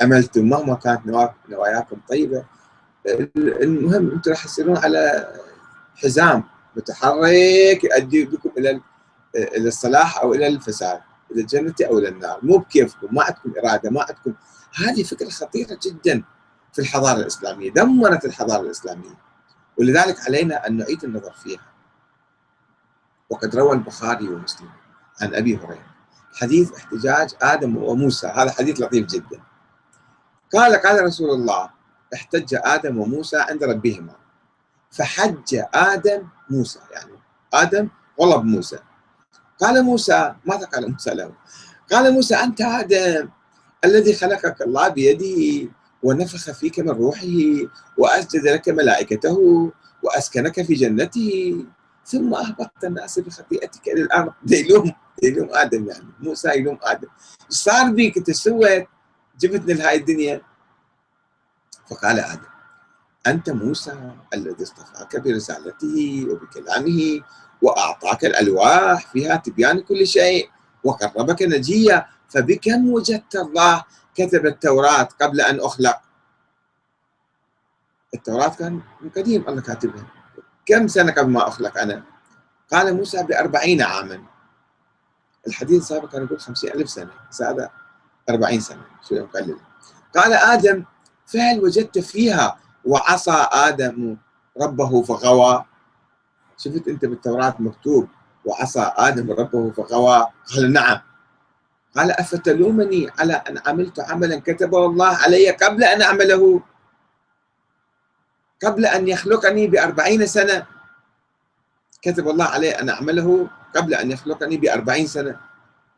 عملتم مهما كانت نواياكم طيبة، المهم أنتم راح تصيرون على حزام متحرك يؤدي بكم إلى إلى الصلاح أو إلى الفساد، إلى الجنة أو إلى النار، مو بكيفكم، ما عندكم إرادة، ما عندكم. هذه فكرة خطيرة جدا في الحضارة الإسلامية، دمرت الحضارة الإسلامية، ولذلك علينا أن نعيد النظر فيها. وقد روى البخاري ومسلم عن أبي هريرة حديث احتجاج آدم وموسى، هذا حديث لطيف جدا. قال قال رسول الله: احتج آدم وموسى عند ربهما، فحج آدم موسى، يعني آدم غلب موسى. قال موسى، ماذا قال موسى له؟ قال موسى: أنت آدم الذي خلقك الله بيده ونفخ فيك من روحه وأسجد لك ملائكته وأسكنك في جنته، ثم أهبطت الناس بخطيئتك إلى الأرض. يلوم يلوم آدم، يعني موسى يلوم آدم، صار بيك أنت سويت جبتنا لهاي الدنيا. فقال آدم: أنت موسى الذي اصطفاك برسالته وبكلامه وأعطاك الألواح فيها تبيان كل شيء وقربك نجيا، فبكم وجدت الله كتب التوراة قبل أن أخلق. التوراة كان من قديم الله كاتبها، كم سنة قبل ما أخلق أنا؟ قال موسى: بأربعين عاما. الحديث سابقا كان يقول خمسين ألف سنة، هذا أربعين سنة، شوية مقلل. قال آدم: فهل وجدت فيها وعصى آدم ربه فغوى؟ شفت أنت بالتوراة مكتوب وعصى آدم ربه فغوى؟ قال: نعم. قال: أفتلومني على أن عملت عملا كتبه الله علي قبل أن أعمله، قبل أن يخلقني بأربعين سنة، كتب الله علي أن أعمله قبل أن يخلقني بأربعين سنة.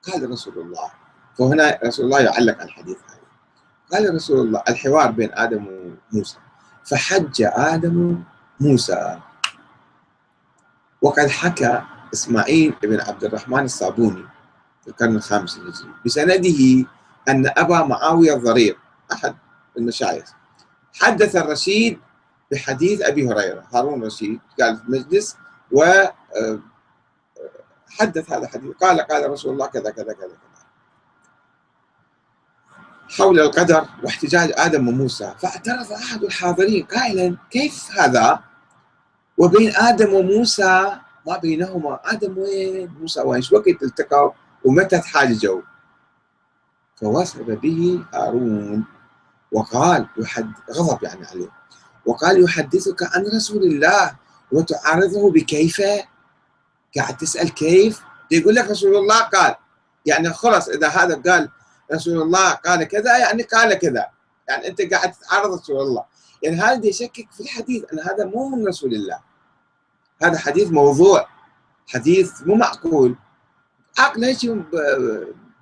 قال رسول الله، فهنا رسول الله يعلق على الحديث هذا، قال رسول الله الحوار بين آدم وموسى: فحج آدم موسى. وقد حكى إسماعيل بن عبد الرحمن الصابوني في القرن الخامس الهجري بسنده أن أبا معاوية الضرير أحد المشايخ حدث الرشيد بحديث أبي هريرة. هارون الرشيد قال في مجلس وحدث هذا الحديث، قال قال رسول الله كذا كذا كذا حول القدر واحتجاج آدم وموسى. فاعترض أحد الحاضرين قائلا: كيف هذا وبين آدم وموسى ما بينهما؟ آدم وين؟ موسى وين؟ شو وقت التقوا ومتى تحاججوا؟ فوثب به هارون وقال يحد غضب يعني عليه، وقال: يحدثك عن رسول الله وتعارضه بكيف؟ قاعد تسأل كيف؟ يقول لك رسول الله قال، يعني خلص إذا هذا قال رسول الله قال كذا يعني قال كذا، يعني أنت قاعد تتعارض رسول الله، يعني هذا يشكك في الحديث أن هذا مو من رسول الله، هذا حديث موضوع، حديث مو معقول. عقله هيك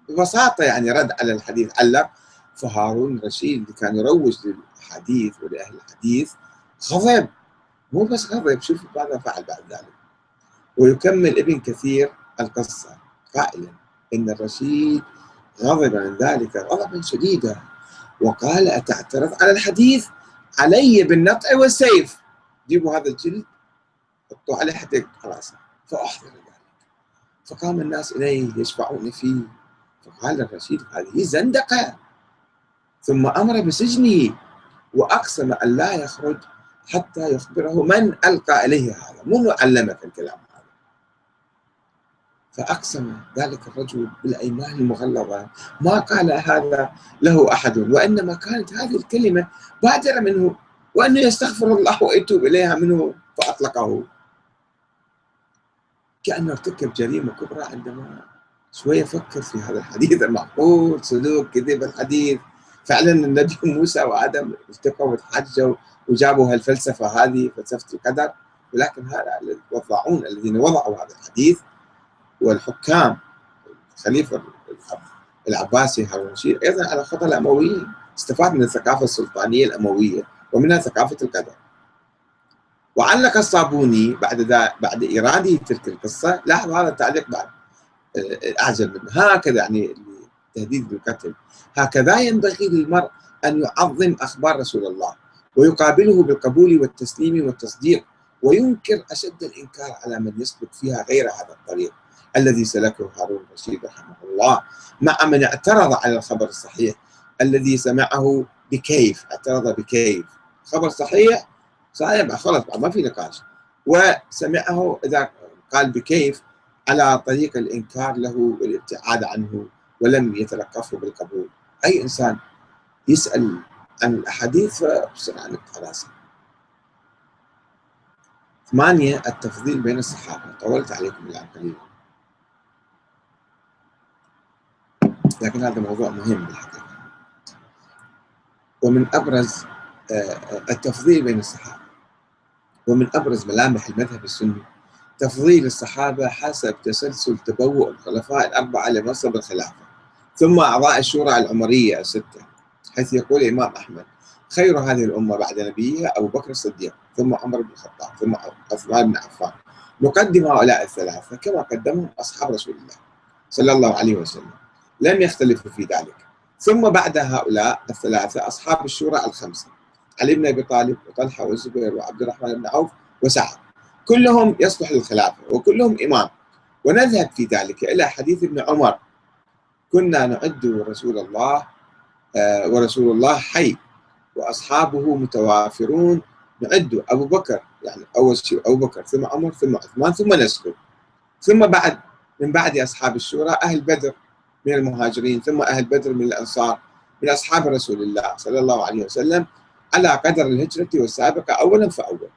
ببساطة يعني رد على الحديث علق. فهارون الرشيد اللي كان يروج للحديث ولأهل الحديث غضب، مو بس غضب، شوفوا ماذا فعل بعد ذلك. ويكمل ابن كثير القصة قائلا: إن الرشيد غضب عن ذلك غضبا شديدا، وقال: أتعترض على الحديث؟ علي بالنطع والسيف. جيبوا هذا الجلد حطوا عليه حتى يقطع راسه. فأحضر ذلك، فقام الناس إليه يشفعون فيه، فقال الرشيد: هذه زندقة. ثم أمر بسجنه، وأقسم أن لا يخرج حتى يخبره من ألقى إليه هذا، من علمك الكلام هذا. فأقسم ذلك الرجل بالأيمان المغلظة، ما قال هذا له أحد، وإنما كانت هذه الكلمة بادرة منه، وأنه يستغفر الله ويتوب إليها منه، فأطلقه كأنه ارتكب جريمة كبرى. عندما شوية فكر في هذا الحديث المعقول، سلوك كذب الحديث، فعلا النبي موسى وآدم التقوا وتحجوا وجابوا هالفلسفة هذه، فلسفة القدر، ولكن هؤلاء الوضعون الذين وضعوا هذا الحديث والحكام الخليفة العباسي هارون الرشيد أيضا على خطى الأمويين، استفاد من الثقافة السلطانية الأموية ومنها ثقافة القدر. وعلق الصابوني بعد بعد إيرادي تلك القصة، لاحظ هذا التعليق بعد أعجل منه، هكذا يعني تهديد بالقتل: هكذا ينبغي للمرء أن يعظم أخبار رسول الله ويقابله بالقبول والتسليم والتصديق وينكر أشد الإنكار على من يسلك فيها غير هذا الطريق الذي سلكه هارون الرشيد رحمه الله، مع من اعترض على الخبر الصحيح الذي سمعه بكيف، اعترض بكيف، خبر صحيح صحيح خلاص ما في نقاش، وسمعه إذا قال بكيف على طريق الإنكار له والابتعاد عنه ولم يتلقفه بالقبول. أي إنسان يسأل عن الأحاديث فابصر عنك خلاص. ثمانية، التفضيل بين الصحابة. طولت عليكم الآن قليلا، لكن هذا موضوع مهم بالحقيقة، ومن أبرز التفضيل بين الصحابة، ومن أبرز ملامح المذهب السني تفضيل الصحابة حسب تسلسل تبوء الخلفاء الأربعة لمنصب الخلافة ثم أعضاء الشورى العمرية الستة، حيث يقول الإمام أحمد: خير هذه الأمة بعد نبيها أبو بكر الصديق، ثم عمر بن الخطاب، ثم عثمان بن عفان. نقدم هؤلاء الثلاثة كما قدمهم أصحاب رسول الله صلى الله عليه وسلم، لم يختلفوا في ذلك. ثم بعد هؤلاء الثلاثة أصحاب الشورى الخمسة: علي بن أبي طالب وطلحة والزبير وعبد الرحمن بن عوف وسعد، كلهم يصلح للخلافة وكلهم إمام. ونذهب في ذلك إلى حديث ابن عمر: كنا نعد رسول الله ورسول الله حي وأصحابه متوافرون، نعد أبو بكر، يعني أول شيء أبو بكر ثم عمر ثم عثمان ثم نسكت. ثم بعد من بعد أصحاب الشورى أهل بدر من المهاجرين، ثم أهل بدر من الأنصار من أصحاب رسول الله صلى الله عليه وسلم على قدر الهجرة والسابقة أولا فأولا.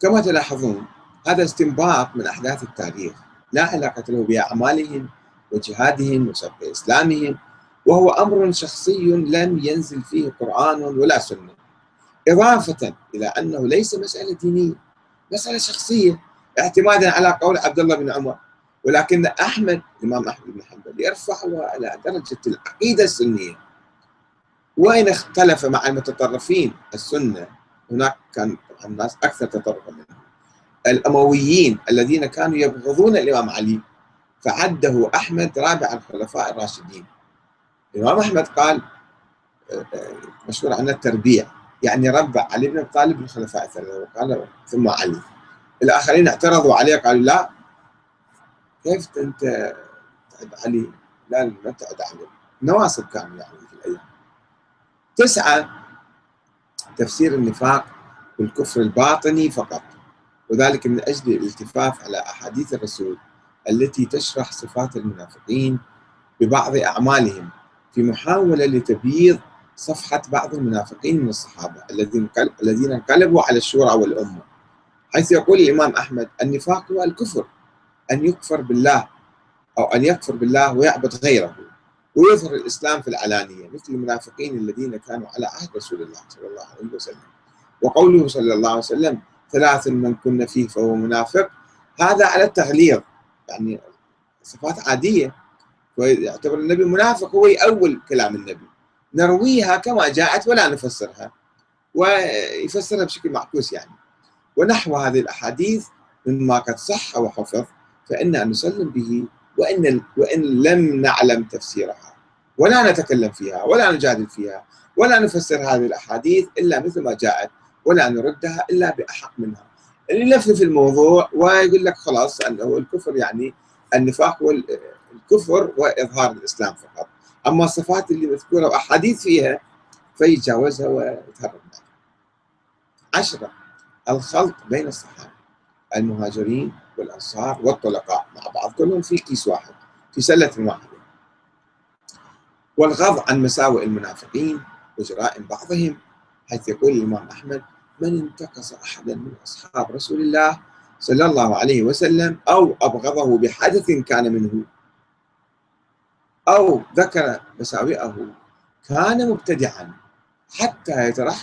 كما تلاحظون هذا استنباط من أحداث التاريخ لا علاقة له بأعمالهم وجهادهم وسبق إسلامهم، وهو أمر شخصي لم ينزل فيه قرآن ولا سنة، إضافة إلى أنه ليس مسألة دينية، مسألة شخصية اعتمادا على قول عبد الله بن عمر. ولكن أحمد الإمام أحمد بن حنبل يرفعها على درجة العقيدة السنية، وإن اختلف مع المتطرفين السنة، هناك كان الناس أكثر تطرفا منهم الأمويين الذين كانوا يبغضون الإمام علي، فعده أحمد رابع الخلفاء الراشدين. الإمام أحمد قال مشهور عن التربيع، يعني ربع علي بن أبي طالب الخلفاء الثلاثة، وقال ثم علي. الآخرين اعترضوا عليه قالوا: لا، كيف أنت تعد علي؟ لا ما تعد علي، نواصب كانوا يعني في الأيام. تسعة، تفسير النفاق والكفر الباطني فقط، وذلك من أجل الالتفاف على أحاديث الرسول التي تشرح صفات المنافقين ببعض أعمالهم، في محاولة لتبييض صفحة بعض المنافقين من الصحابة الذين انقلبوا على الشورى والأمة، حيث يقول الإمام أحمد: النفاق هو الكفر، أن يكفر بالله أو أن يكفر بالله ويعبد غيره ويظهر الإسلام في العلانية، مثل المنافقين الذين كانوا على عهد رسول الله صلى الله عليه وسلم. وقوله صلى الله عليه وسلم: ثلاث من كنا فيه فهو منافق، هذا على التغليظ، يعني صفات عادية، ويعتبر النبي منافق، هو أول كلام النبي نرويها كما جاءت ولا نفسرها، ويفسرها بشكل معكوس يعني. ونحو هذه الأحاديث مما قد صح وحفظ فإنا نسلم به، وإن, وإن لم نعلم تفسيرها ولا نتكلم فيها ولا نجادل فيها ولا نفسر هذه الأحاديث إلا مثل ما جاءت، ولا نردها إلا بأحق منها. اللي لف في الموضوع ويقول لك خلاص أنه الكفر، يعني النفاق هو الكفر وإظهار الإسلام فقط، أما الصفات اللي مذكورة وأحاديث فيها فيتجاوزها ويتهرب منها. عشرة، الخلط بين الصحابة المهاجرين والأنصار والطلقاء مع بعض، كلهم في كيس واحد، في سلة واحدة، والغض عن مساوئ المنافقين وجرائم بعضهم، حيث يقول الإمام أحمد: من انتقص أحدا من أصحاب رسول الله صلى الله عليه وسلم أو أبغضه بحدث كان منه أو ذكر مساوئه كان مبتدعا، حتى يترحم